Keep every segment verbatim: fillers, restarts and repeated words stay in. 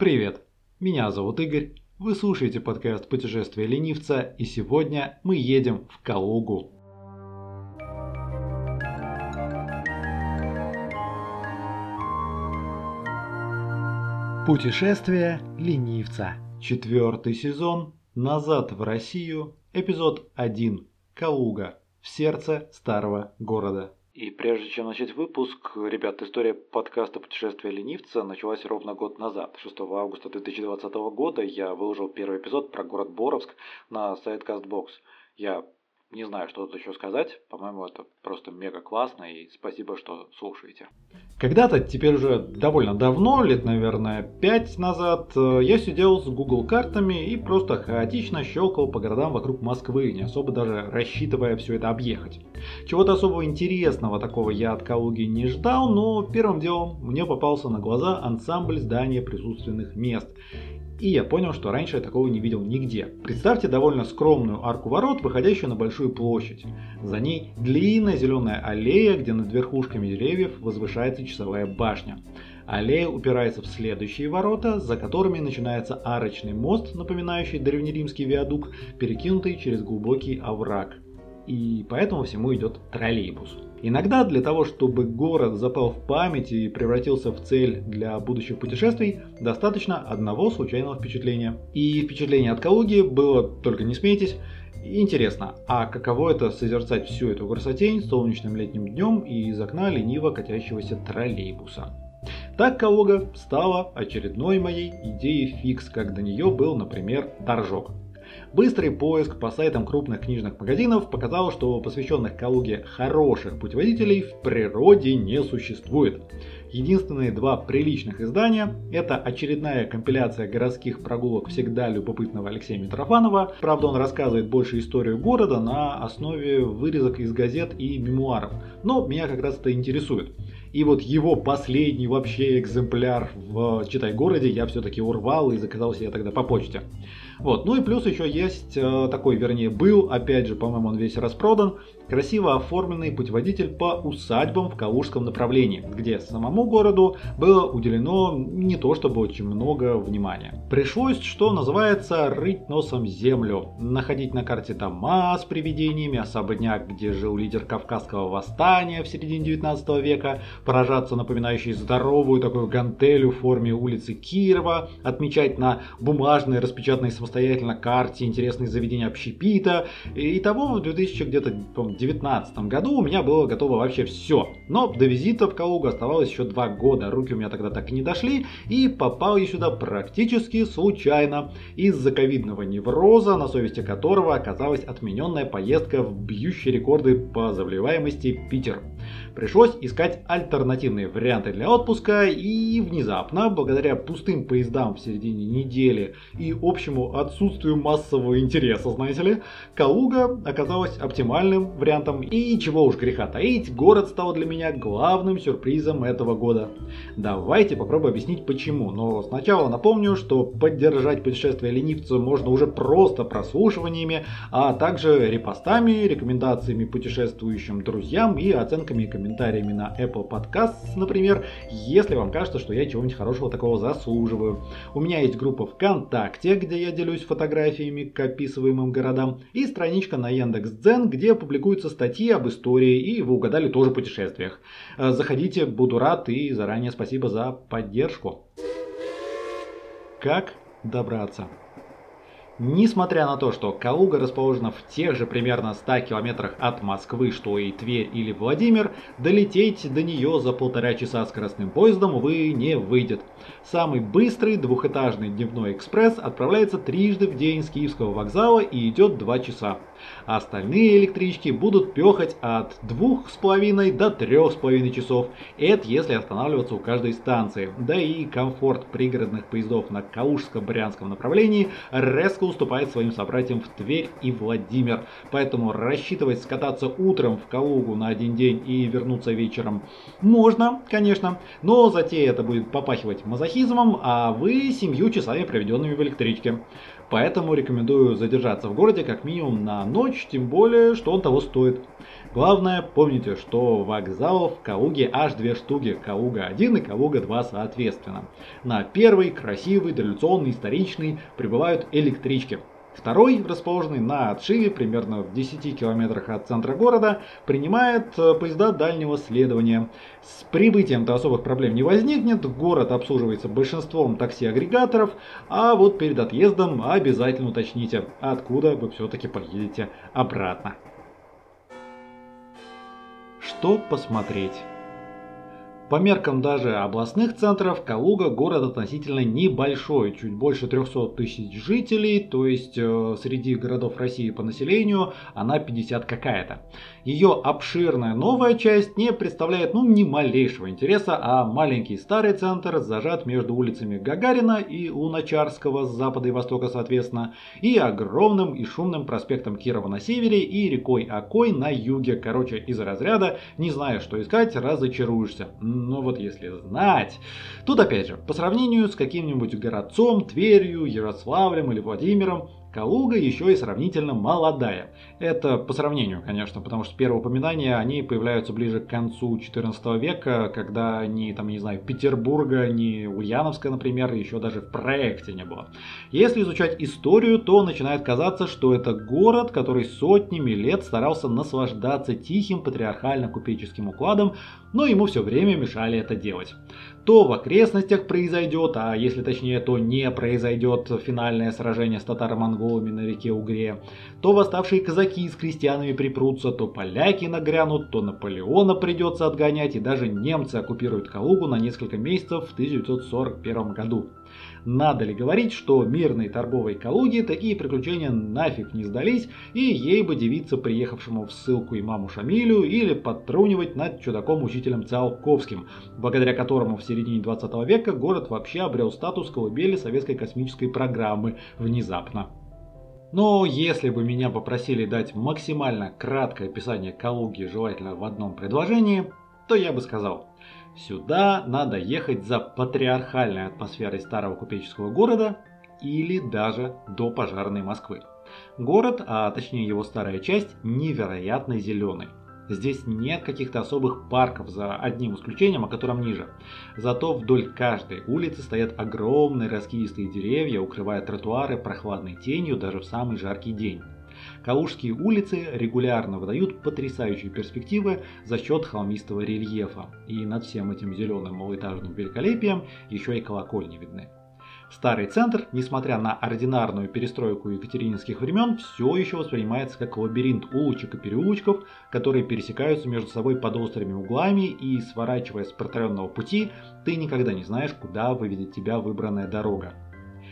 Привет, меня зовут Игорь, вы слушаете подкаст «Путешествие ленивца», и сегодня мы едем в Калугу. Путешествие ленивца. Четвертый сезон. Назад в Россию. Эпизод один. Калуга. В сердце старого города. И прежде чем начать выпуск, ребят, история подкаста «Путешествие ленивца» началась ровно год назад. шестого августа две тысячи двадцатого года я выложил первый эпизод про город Боровск на сайт Castbox. Я не знаю, что тут еще сказать. По-моему, это просто мега классно, и спасибо, что слушаете. Когда-то, теперь уже довольно давно, лет, наверное, пять назад, я сидел с Google картами и просто хаотично щелкал по городам вокруг Москвы, не особо даже рассчитывая все это объехать. Чего-то особо интересного такого я от Калуги не ждал, но первым делом мне попался на глаза ансамбль здания присутственных мест. И я понял, что раньше я такого не видел нигде. Представьте довольно скромную арку ворот, выходящую на большую площадь. За ней длинная зеленая аллея, где над верхушками деревьев возвышается часовая башня. Аллея упирается в следующие ворота, за которыми начинается арочный мост, напоминающий древнеримский виадук, перекинутый через глубокий овраг. И поэтому всему идет троллейбус. Иногда для того, чтобы город запал в память и превратился в цель для будущих путешествий, достаточно одного случайного впечатления. И впечатление от Калуги было, только не смейтесь, интересно, а каково это созерцать всю эту красотень солнечным летним днем и из окна лениво катящегося троллейбуса. Так Калуга стала очередной моей идеей фикс, как до нее был, например, Торжок. Быстрый поиск по сайтам крупных книжных магазинов показал, что посвященных Калуге хороших путеводителей в природе не существует. Единственные два приличных издания – это очередная компиляция городских прогулок всегда любопытного Алексея Митрофанова. Правда, он рассказывает больше историю города на основе вырезок из газет и мемуаров, но меня как раз это интересует. И вот его последний вообще экземпляр в «Читай-городе» я все-таки урвал и заказал себе тогда по почте. Вот. Ну и плюс еще есть э, такой, вернее был, опять же, по-моему, он весь распродан, красиво оформленный путеводитель по усадьбам в калужском направлении, где самому городу было уделено не то чтобы очень много внимания. Пришлось, что называется, рыть носом землю, находить на карте дома с привидениями, особняк, где жил лидер кавказского восстания в середине девятнадцатого века, поражаться напоминающей здоровую такую гантелю в форме улицы Кирова, отмечать на бумажной, распечатанной самостоятельно карте интересные заведения общепита. Итого в две тысячи девятнадцатом году у меня было готово вообще все. Но до визита в Калугу оставалось еще два года, руки у меня тогда так и не дошли, и попал я сюда практически случайно из-за ковидного невроза, на совести которого оказалась отмененная поездка в бьющие рекорды по заболеваемости Питер. Пришлось искать альтернативные варианты для отпуска, и внезапно, благодаря пустым поездам в середине недели и общему отсутствию массового интереса, знаете ли, Калуга оказалась оптимальным вариантом, и чего уж греха таить, город стал для меня главным сюрпризом этого года. Давайте попробую объяснить почему, но сначала напомню, что поддержать «Путешествие ленивца» можно уже просто прослушиваниями, а также репостами, рекомендациями путешествующим друзьям и оценками и комментариями на Apple Podcasts, например, если вам кажется, что я чего-нибудь хорошего такого заслуживаю. У меня есть группа ВКонтакте, где я делюсь фотографиями к описываемым городам, и страничка на Яндекс.Дзен, где публикуются статьи об истории и, вы угадали, тоже путешествиях. Заходите, буду рад, и заранее спасибо за поддержку. Как добраться? Несмотря на то, что Калуга расположена в тех же примерно ста километрах от Москвы, что и Тверь или Владимир, долететь до нее за полтора часа скоростным поездом, увы, не выйдет. Самый быстрый двухэтажный дневной экспресс отправляется трижды в день с Киевского вокзала и идет два часа. Остальные электрички будут пехать от двух с половиной до трёх с половиной часов, это если останавливаться у каждой станции. Да и комфорт пригородных поездов на калужско-брянском направлении резко уступает своим собратьям в Тверь и Владимир, поэтому рассчитывать скататься утром в Калугу на один день и вернуться вечером можно, конечно, но затея это будет попахивать мазохизмом, а вы семью часами проведенными в электричке. Поэтому рекомендую задержаться в городе как минимум на ночь, тем более, что он того стоит. Главное, помните, что вокзалов в Калуге аж две штуки, Калуга один и Калуга два соответственно. На первый, красивый, традиционный, историчный, прибывают электрички. Второй, расположенный на отшибе, примерно в десяти километрах от центра города, принимает поезда дальнего следования. С прибытием-то особых проблем не возникнет, город обслуживается большинством такси-агрегаторов, а вот перед отъездом обязательно уточните, откуда вы все-таки поедете обратно. Что посмотреть? По меркам даже областных центров, Калуга город относительно небольшой, чуть больше трёхсот тысяч жителей, то есть э, среди городов России по населению она пятьдесят какая-то. Ее обширная новая часть не представляет ну ни малейшего интереса, а маленький старый центр зажат между улицами Гагарина и Луначарского с запада и востока соответственно, и огромным и шумным проспектом Кирова на севере и рекой Окой на юге. Короче, из разряда «не зная, что искать, разочаруешься». Но вот если знать, тут опять же, по сравнению с каким-нибудь городцом, Тверью, Ярославлем или Владимиром, Калуга еще и сравнительно молодая. Это по сравнению, конечно, потому что первые упоминания они появляются ближе к концу четырнадцатого века, когда ни, там, не знаю, Петербурга, ни Ульяновска, например, еще даже в проекте не было. Если изучать историю, то начинает казаться, что это город, который сотнями лет старался наслаждаться тихим патриархально-купеческим укладом, но ему все время мешали это делать. То в окрестностях произойдет, а если точнее, то не произойдет финальное сражение с татаро-монголами на реке Угре, то восставшие казаки с крестьянами припрутся, то поляки нагрянут, то Наполеона придется отгонять, и даже немцы оккупируют Калугу на несколько месяцев в тысяча девятьсот сорок первом году. Надо ли говорить, что мирной торговой Калуге такие приключения нафиг не сдались, и ей бы дивиться приехавшему в ссылку имаму Шамилю или подтрунивать над чудаком-учителем Циолковским, благодаря которому в середине двадцатого века город вообще обрел статус колыбели советской космической программы внезапно. Но если бы меня попросили дать максимально краткое описание Калуги, желательно в одном предложении, то я бы сказал: сюда надо ехать за патриархальной атмосферой старого купеческого города или даже до пожарной Москвы. Город, а точнее его старая часть, невероятно зеленый. Здесь нет каких-то особых парков, за одним исключением, о котором ниже. Зато вдоль каждой улицы стоят огромные раскидистые деревья, укрывая тротуары прохладной тенью даже в самый жаркий день. Калужские улицы регулярно выдают потрясающие перспективы за счет холмистого рельефа, и над всем этим зеленым малоэтажным великолепием еще и колокольни видны. Старый центр, несмотря на ординарную перестройку екатерининских времен, все еще воспринимается как лабиринт улочек и переулочков, которые пересекаются между собой под острыми углами, и, сворачивая с протаренного пути, ты никогда не знаешь, куда выведет тебя выбранная дорога.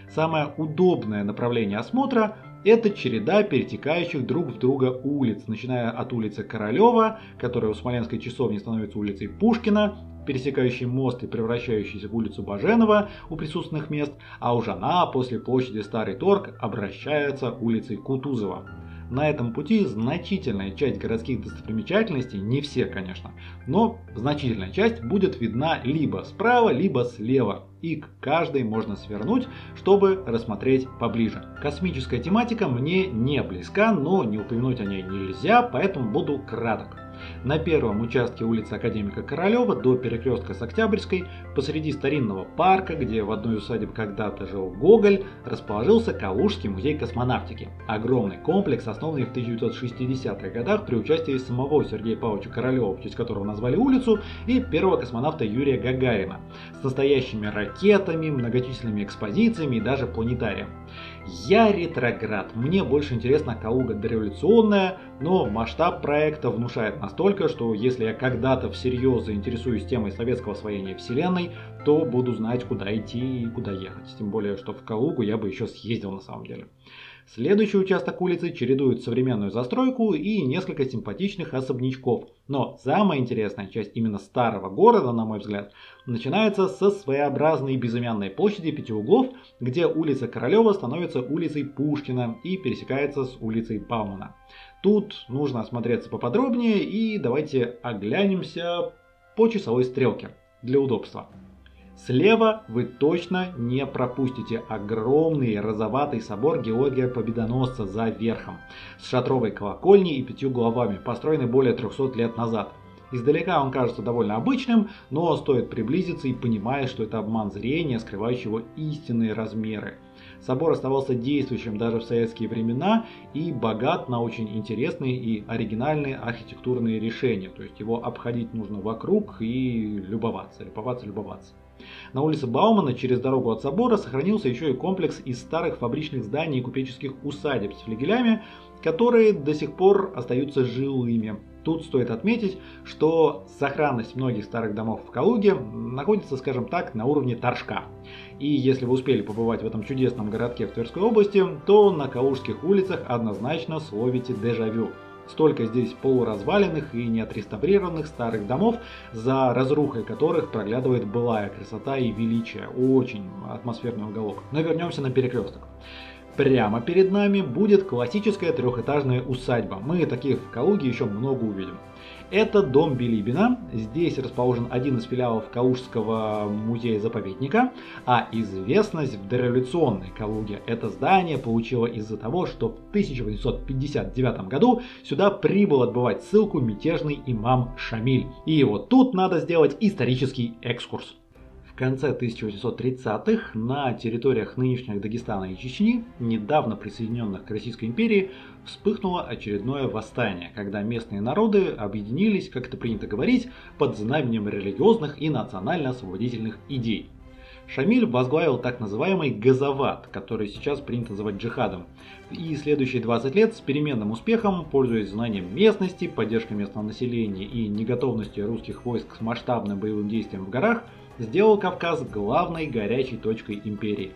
Самое удобное направление осмотра – это череда перетекающих друг в друга улиц, начиная от улицы Королева, которая у Смоленской часовни становится улицей Пушкина, пересекающий мост и превращающийся в улицу Баженова у присутственных мест, а уже она после площади Старый Торг обращается улицей Кутузова. На этом пути значительная часть городских достопримечательностей, не все, конечно, но значительная часть будет видна либо справа, либо слева, и к каждой можно свернуть, чтобы рассмотреть поближе. Космическая тематика мне не близка, но не упомянуть о ней нельзя, поэтому буду краток. На первом участке улицы Академика Королева до перекрестка с Октябрьской, посреди старинного парка, где в одной усадеб когда-то жил Гоголь, расположился Калужский музей космонавтики. Огромный комплекс, основанный в тысяча девятьсот шестидесятых годах при участии самого Сергея Павловича Королева, в честь которого назвали улицу, и первого космонавта Юрия Гагарина, с настоящими ракетами, многочисленными экспозициями и даже планетарием. Я ретроград, мне больше интересна Калуга дореволюционная, но масштаб проекта внушает настолько, что если я когда-то всерьез заинтересуюсь темой советского освоения Вселенной, то буду знать, куда идти и куда ехать. Тем более, что в Калугу я бы еще съездил на самом деле. Следующий участок улицы чередует современную застройку и несколько симпатичных особнячков. Но самая интересная часть именно старого города, на мой взгляд, начинается со своеобразной безымянной площади пяти углов, где улица Королева становится улицей Пушкина и пересекается с улицей Баумана. Тут нужно осмотреться поподробнее, и давайте оглянемся по часовой стрелке для удобства. Слева вы точно не пропустите огромный розоватый собор Георгия Победоносца за верхом, с шатровой колокольней и пятью головами, построенный более трехсот лет назад. Издалека он кажется довольно обычным, но стоит приблизиться и понимаешь, что это обман зрения, скрывающий его истинные размеры. Собор оставался действующим даже в советские времена и богат на очень интересные и оригинальные архитектурные решения. То есть его обходить нужно вокруг и любоваться, любоваться, любоваться. На улице Баумана через дорогу от собора сохранился еще и комплекс из старых фабричных зданий и купеческих усадеб с флигелями, которые до сих пор остаются жилыми. Тут стоит отметить, что сохранность многих старых домов в Калуге находится, скажем так, на уровне Торжка. И если вы успели побывать в этом чудесном городке в Тверской области, то на калужских улицах однозначно словите дежавю. Столько здесь полуразваленных и неотреставрированных старых домов, за разрухой которых проглядывает былая красота и величие. Очень атмосферный уголок. Но вернемся на перекресток. Прямо перед нами будет классическая трехэтажная усадьба. Мы таких в Калуге еще много увидим. Это дом Билибина. Здесь расположен один из филиалов Калужского музея-заповедника. А известность в дореволюционной Калуге это здание получило из-за того, что в тысяча восемьсот пятьдесят девятом году сюда прибыл отбывать ссылку мятежный имам Шамиль. И вот тут надо сделать исторический экскурс. В конце тысяча восемьсот тридцатых на территориях нынешних Дагестана и Чечни, недавно присоединенных к Российской империи, вспыхнуло очередное восстание, когда местные народы объединились, как это принято говорить, под знаменем религиозных и национально-освободительных идей. Шамиль возглавил так называемый газават, который сейчас принято называть джихадом. И следующие двадцать лет с переменным успехом, пользуясь знанием местности, поддержкой местного населения и неготовностью русских войск к масштабным боевым действиям в горах, сделал Кавказ главной горячей точкой империи.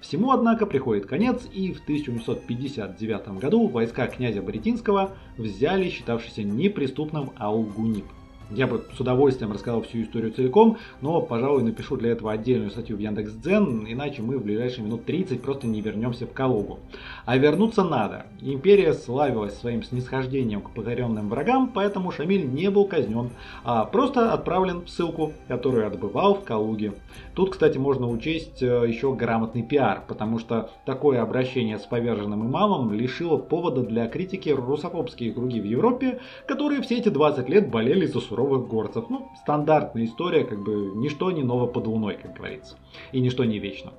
Всему, однако, приходит конец, и в тысяча восемьсот пятьдесят девятом году войска князя Боретинского взяли считавшийся неприступным Аугунип. Я бы с удовольствием рассказал всю историю целиком, но, пожалуй, напишу для этого отдельную статью в Яндекс.Дзен, иначе мы в ближайшие минут тридцать просто не вернемся в Калугу. А вернуться надо. Империя славилась своим снисхождением к покоренным врагам, поэтому Шамиль не был казнен, а просто отправлен в ссылку, которую отбывал в Калуге. Тут, кстати, можно учесть еще грамотный пиар, потому что такое обращение с поверженным имамом лишило повода для критики русофобские круги в Европе, которые все эти двадцать лет болели за суровость. Горцев. Ну, стандартная история, как бы ничто не ново под луной, как говорится. И ничто не вечно.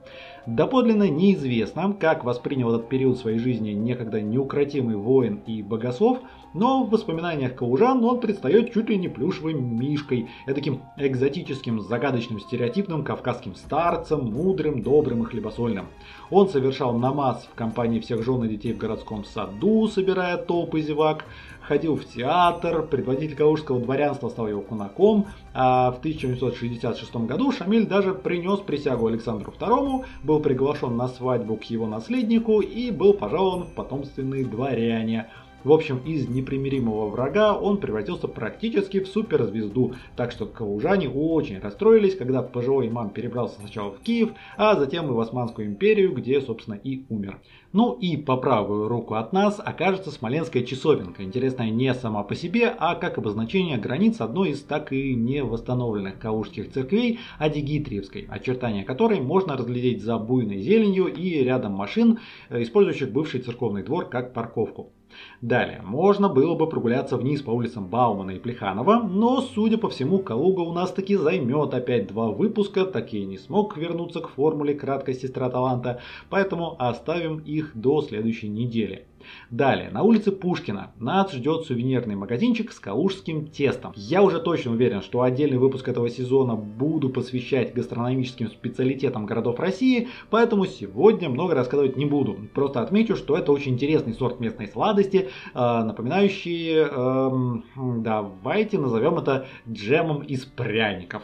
Доподлинно неизвестно, как воспринял этот период своей жизни некогда неукротимый воин и богослов, но в воспоминаниях калужан он предстает чуть ли не плюшевым мишкой, таким экзотическим, загадочным, стереотипным кавказским старцем, мудрым, добрым и хлебосольным. Он совершал намаз в компании всех жен и детей в городском саду, собирая толпы зевак, ходил в театр, предводитель калужского дворянства стал его кунаком, а в тысяча восемьсот шестьдесят шестом году Шамиль даже принес присягу Александру второму, был приглашен на свадьбу к его наследнику и был пожалован в потомственные дворяне. В общем, из непримиримого врага он превратился практически в суперзвезду, так что калужане очень расстроились, когда пожилой имам перебрался сначала в Киев, а затем и в Османскую империю, где, собственно, и умер. Ну и по правую руку от нас окажется Смоленская часовенка, интересная не сама по себе, а как обозначение границ одной из так и не восстановленных калужских церквей, Адигитриевской, очертания которой можно разглядеть за буйной зеленью и рядом машин, использующих бывший церковный двор как парковку. Далее, можно было бы прогуляться вниз по улицам Баумана и Плеханова, но, судя по всему, Калуга у нас таки займет опять два выпуска, так и не смог вернуться к формуле «Краткая сестра таланта», поэтому оставим их до следующей недели. Далее, на улице Пушкина нас ждет сувенирный магазинчик с калужским тестом. Я уже точно уверен, что отдельный выпуск этого сезона буду посвящать гастрономическим специалитетам городов России, поэтому сегодня много рассказывать не буду. Просто отмечу, что это очень интересный сорт местной сладости, э, напоминающий, э, давайте назовем это джемом из пряников.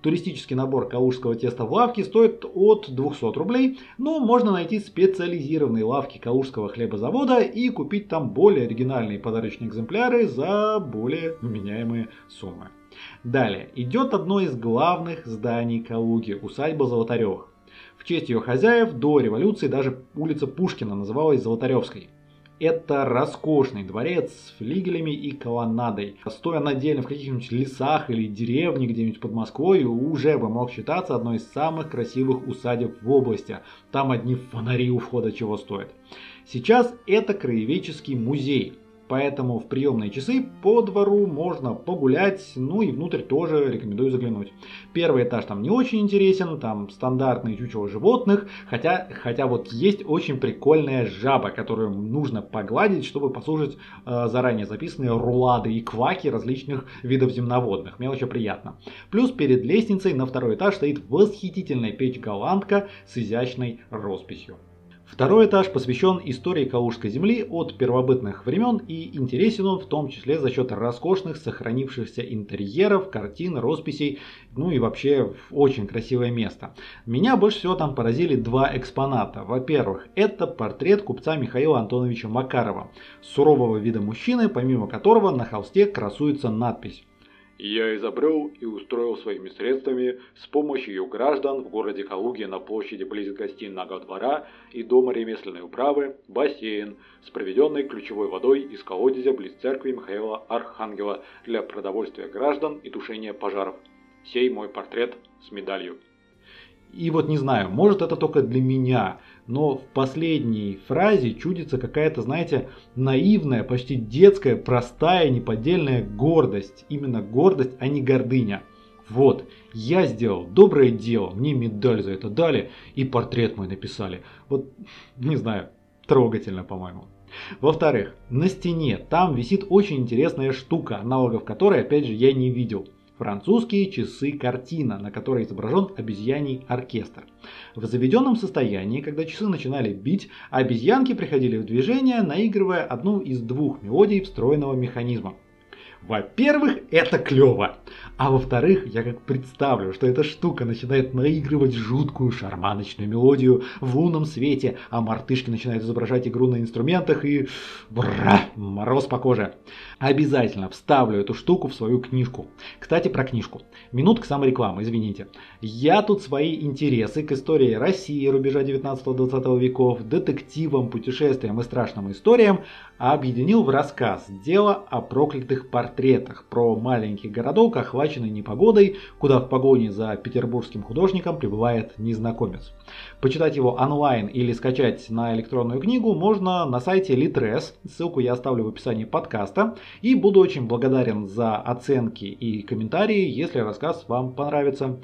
Туристический набор калужского теста в лавке стоит от двухсот рублей, но можно найти специализированные лавки калужского хлебозавода и купить там более оригинальные подарочные экземпляры за более вменяемые суммы. Далее идет одно из главных зданий Калуги – усадьба Золотаревых. В честь ее хозяев до революции даже улица Пушкина называлась Золотаревской. Это роскошный дворец с флигелями и колоннадой. Стоя отдельно в каких-нибудь лесах или деревне где-нибудь под Москвой, уже бы мог считаться одной из самых красивых усадеб в области. Там одни фонари у входа чего стоят. Сейчас это краеведческий музей. Поэтому в приемные часы по двору можно погулять, ну и внутрь тоже рекомендую заглянуть. Первый этаж там не очень интересен, там стандартные чучело животных, хотя, хотя вот есть очень прикольная жаба, которую нужно погладить, чтобы послушать э, заранее записанные рулады и кваки различных видов земноводных. Мне очень приятно. Плюс перед лестницей на второй этаж стоит восхитительная печь-голландка с изящной росписью. Второй этаж посвящен истории Калужской земли от первобытных времен и интересен он в том числе за счет роскошных сохранившихся интерьеров, картин, росписей, ну и вообще очень красивое место. Меня больше всего там поразили два экспоната. Во-первых, это портрет купца Михаила Антоновича Макарова, сурового вида мужчины, помимо которого на холсте красуется надпись: «Я изобрел и устроил своими средствами с помощью граждан в городе Калуге на площади близ гостиного двора и дома ремесленной управы бассейн с проведенной ключевой водой из колодезя близ церкви Михаила Архангела для продовольствия граждан и тушения пожаров. Сей мой портрет с медалью». И вот не знаю, может это только для меня, но в последней фразе чудится какая-то, знаете, наивная, почти детская, простая, неподдельная гордость. Именно гордость, а не гордыня. Вот, я сделал доброе дело, мне медаль за это дали и портрет мой написали. Вот, не знаю, трогательно, по-моему. Во-вторых, на стене там висит очень интересная штука, аналогов которой, опять же, я не видел. Французские часы-картина, на которой изображен обезьяний оркестр. В заведенном состоянии, когда часы начинали бить, обезьянки приходили в движение, наигрывая одну из двух мелодий встроенного механизма. Во-первых, это клево. А во-вторых, я как представлю, что эта штука начинает наигрывать жуткую шарманочную мелодию в лунном свете, а мартышки начинают изображать игру на инструментах и... Бра! Мороз по коже. Обязательно вставлю эту штуку в свою книжку. Кстати, про книжку. Минутка саморекламы, извините. Я тут свои интересы к истории России рубежа девятнадцатого-двадцатого веков, детективам, путешествиям и страшным историям объединил в рассказ «Дело о проклятых портретах». Про маленький городок, охваченный непогодой, куда в погоне за петербургским художником прибывает незнакомец. Почитать его онлайн или скачать на электронную книгу можно на сайте Литрес, ссылку я оставлю в описании подкаста, и буду очень благодарен за оценки и комментарии, если рассказ вам понравится.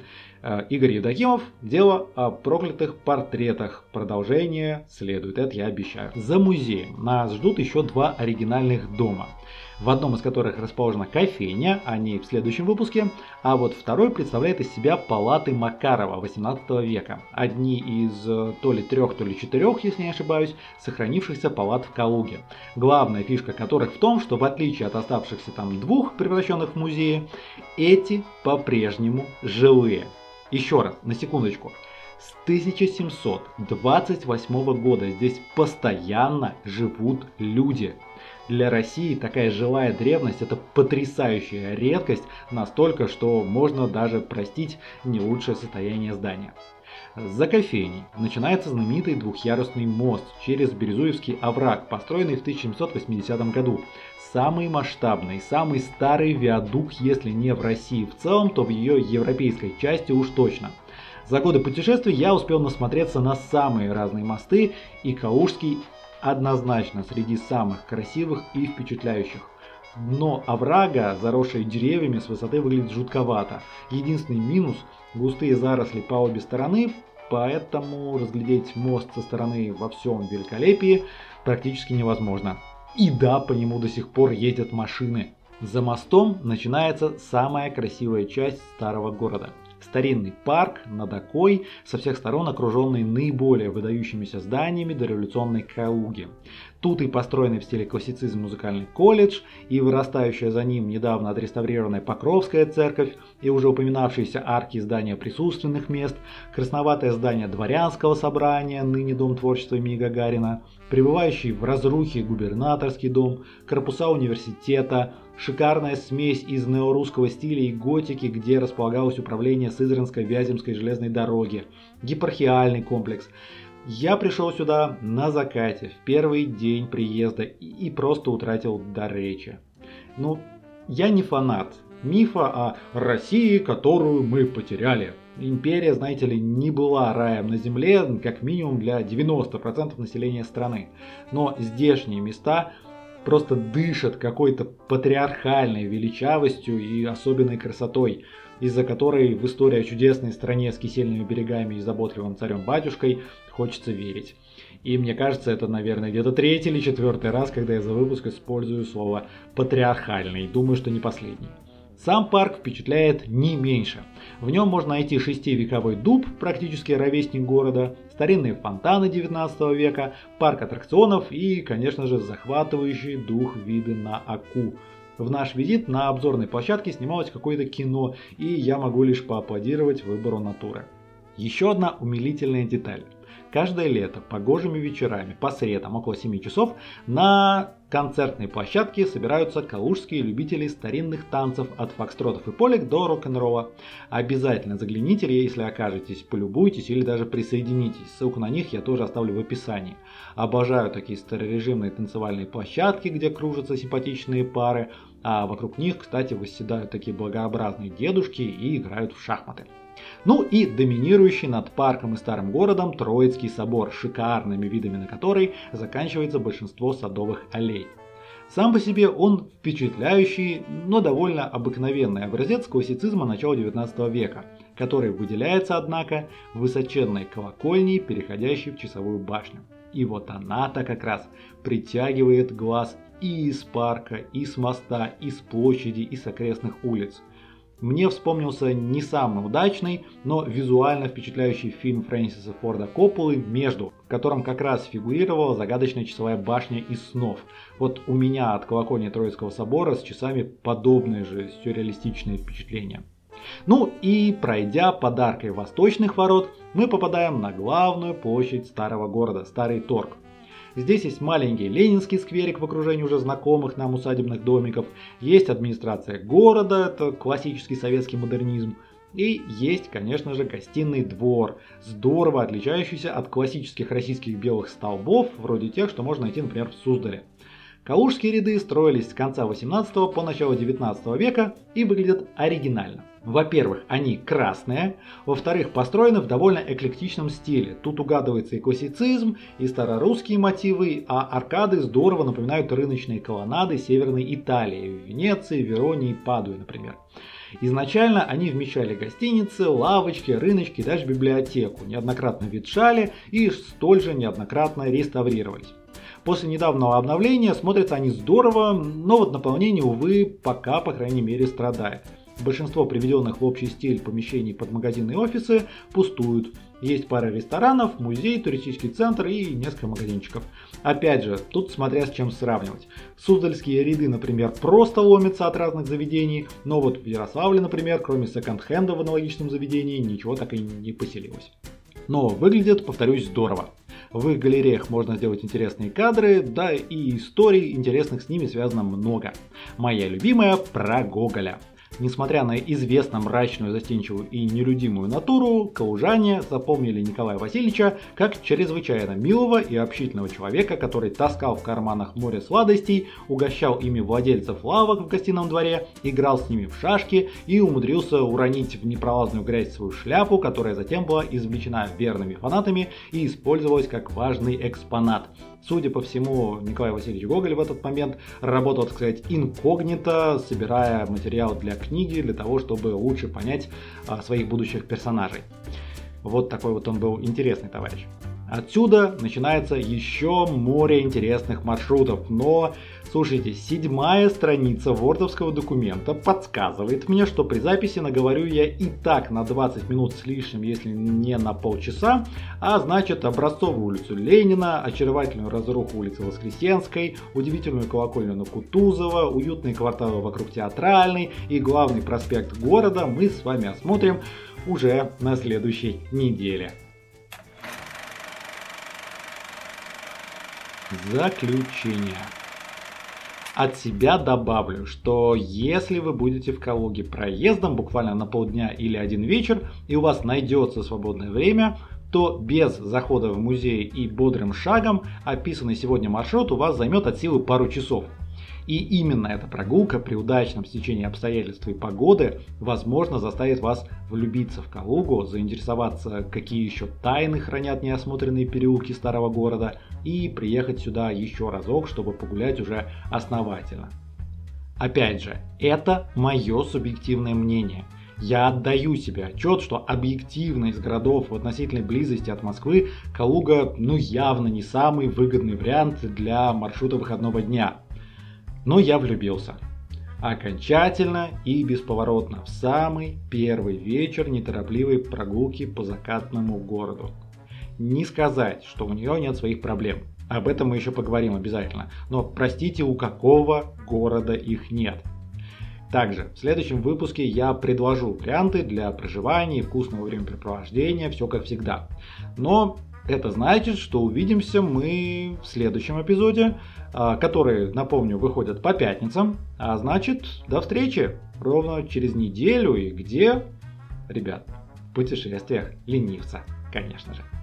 Игорь Евдокимов, «Дело о проклятых портретах». Продолжение следует, это я обещаю. За музеем нас ждут еще два оригинальных дома, в одном из которых расположена кофейня, о ней в следующем выпуске, а вот второй представляет из себя палаты Макарова восемнадцатого века. Одни из то ли трех, то ли четырех, если не ошибаюсь, сохранившихся палат в Калуге. Главная фишка которых в том, что в отличие от оставшихся там двух, превращенных в музеи, эти по-прежнему жилые. Еще раз, на секундочку. С тысяча семьсот двадцать восьмого года здесь постоянно живут люди. Для России такая жилая древность – это потрясающая редкость, настолько, что можно даже простить не лучшее состояние здания. За кофейней начинается знаменитый двухъярусный мост через Бирюзуевский овраг, построенный в тысяча семьсот восьмидесятом году. Самый масштабный, самый старый виадук, если не в России в целом, то в ее европейской части уж точно. За годы путешествий я успел насмотреться на самые разные мосты, и Калужский однозначно среди самых красивых и впечатляющих. Дно оврага, заросшее деревьями, с высоты выглядит жутковато. Единственный минус – густые заросли по обе стороны, поэтому разглядеть мост со стороны во всем великолепии практически невозможно. И да, по нему до сих пор ездят машины. За мостом начинается самая красивая часть старого города. Старинный парк над Окой, со всех сторон окруженный наиболее выдающимися зданиями дореволюционной Калуги. Тут и построенный в стиле классицизм музыкальный колледж, и вырастающая за ним недавно отреставрированная Покровская церковь, и уже упоминавшиеся арки здания присутственных мест, красноватое здание дворянского собрания, ныне Дом творчества имени Гагарина, пребывающий в разрухе губернаторский дом, корпуса университета, шикарная смесь из неорусского стиля и готики, где располагалось управление Сызранской-Вяземской железной дороги, гепархиальный комплекс. Я пришел сюда на закате, в первый день приезда, и, и просто утратил дар речи. Ну, я не фанат мифа о России, которую мы потеряли. Империя, знаете ли, не была раем на земле, как минимум для девяноста процентов населения страны. Но здешние места просто дышат какой-то патриархальной величавостью и особенной красотой, из-за которой в историю о чудесной стране с кисельными берегами и заботливым царем-батюшкой хочется верить. И мне кажется, это, наверное, где-то третий или четвертый раз, когда я за выпуск использую слово «патриархальный». Думаю, что не последний. Сам парк впечатляет не меньше. В нем можно найти шестивековой дуб, практически ровесник города, старинные фонтаны девятнадцатого века, парк аттракционов и, конечно же, захватывающий дух виды на Аку. В наш визит на обзорной площадке снималось какое-то кино, и я могу лишь поаплодировать выбору натуры. Еще одна умилительная деталь. Каждое лето, погожими вечерами, по средам, около семи часов, на концертной площадке собираются калужские любители старинных танцев от фокстротов и полек до рок-н-ролла. Обязательно загляните, если окажетесь, полюбуйтесь или даже присоединитесь. Ссылку на них я тоже оставлю в описании. Обожаю такие старорежимные танцевальные площадки, где кружатся симпатичные пары, а вокруг них, кстати, восседают такие благообразные дедушки и играют в шахматы. Ну и доминирующий над парком и старым городом Троицкий собор, шикарными видами на который заканчивается большинство садовых аллей. Сам по себе он впечатляющий, но довольно обыкновенный образец классицизма начала девятнадцатого века, который выделяется, однако, высоченной колокольней, переходящей в часовую башню. И вот она-то как раз притягивает глаз и из парка, и с моста, и с площади, и с окрестных улиц. Мне вспомнился не самый удачный, но визуально впечатляющий фильм Фрэнсиса Форда Копполы «Между», в котором как раз фигурировала загадочная часовая башня из снов. Вот у меня от колокольни Троицкого собора с часами подобные же сюрреалистичные впечатления. Ну и пройдя подаркой восточных ворот, мы попадаем на главную площадь старого города – Старый Торг. Здесь есть маленький ленинский скверик в окружении уже знакомых нам усадебных домиков, есть администрация города, это классический советский модернизм, и есть, конечно же, гостиный двор, здорово отличающийся от классических российских белых столбов, вроде тех, что можно найти, например, в Суздале. Калужские ряды строились с конца восемнадцатого по начало девятнадцатого века и выглядят оригинально. Во-первых, они красные, во-вторых, построены в довольно эклектичном стиле. Тут угадывается и классицизм, и старорусские мотивы, а аркады здорово напоминают рыночные колоннады Северной Италии, Венеции, Веронии и Падуи, например. Изначально они вмещали гостиницы, лавочки, рыночки и даже библиотеку, неоднократно ветшали и столь же неоднократно реставрировались. После недавнего обновления смотрятся они здорово, но вот наполнение, увы, пока, по крайней мере, страдает. Большинство приведенных в общий стиль помещений под магазины и офисы пустуют. Есть пара ресторанов, музей, туристический центр и несколько магазинчиков. Опять же, тут смотря с чем сравнивать. Суздальские ряды, например, просто ломятся от разных заведений, но вот в Ярославле, например, кроме секонд-хенда в аналогичном заведении ничего так и не поселилось. Но выглядят, повторюсь, здорово. В их галереях можно сделать интересные кадры, да и историй интересных с ними связано много. Моя любимая про Гоголя. Несмотря на известно мрачную, застенчивую и нелюдимую натуру, калужане запомнили Николая Васильевича как чрезвычайно милого и общительного человека, который таскал в карманах море сладостей, угощал ими владельцев лавок в гостином дворе, играл с ними в шашки и умудрился уронить в непролазную грязь свою шляпу, которая затем была извлечена верными фанатами и использовалась как важный экспонат. Судя по всему, Николай Васильевич Гоголь в этот момент работал, так сказать, инкогнито, собирая материал для книги, для того, чтобы лучше понять а, своих будущих персонажей. Вот такой вот он был интересный товарищ. Отсюда начинается еще море интересных маршрутов, но, слушайте, седьмая страница вордовского документа подсказывает мне, что при записи наговорю я и так на двадцать минут с лишним, если не на полчаса, а значит образцовую улицу Ленина, очаровательную разруху улицы Воскресенской, удивительную колокольню на Кутузова, уютные кварталы вокруг Театральной и главный проспект города мы с вами осмотрим уже на следующей неделе. Заключение. От себя добавлю, что если вы будете в Калуге проездом буквально на полдня или один вечер, и у вас найдется свободное время, то без захода в музей и бодрым шагом описанный сегодня маршрут у вас займет от силы пару часов. И именно эта прогулка при удачном стечении обстоятельств и погоды, возможно, заставит вас влюбиться в Калугу, заинтересоваться, какие еще тайны хранят неосмотренные переулки старого города, и приехать сюда еще разок, чтобы погулять уже основательно. Опять же, это мое субъективное мнение. Я отдаю себе отчет, что объективно из городов в относительной близости от Москвы Калуга, ну, явно не самый выгодный вариант для маршрута выходного дня. Но я влюбился. Окончательно и бесповоротно в самый первый вечер неторопливой прогулки по закатному городу. Не сказать, что у нее нет своих проблем. Об этом мы еще поговорим обязательно. Но простите, у какого города их нет? Также в следующем выпуске я предложу варианты для проживания и вкусного времяпрепровождения, все как всегда. Но это значит, что увидимся мы в следующем эпизоде, который, напомню, выходит по пятницам. А значит, до встречи ровно через неделю и где, ребят, в путешествиях ленивца, конечно же.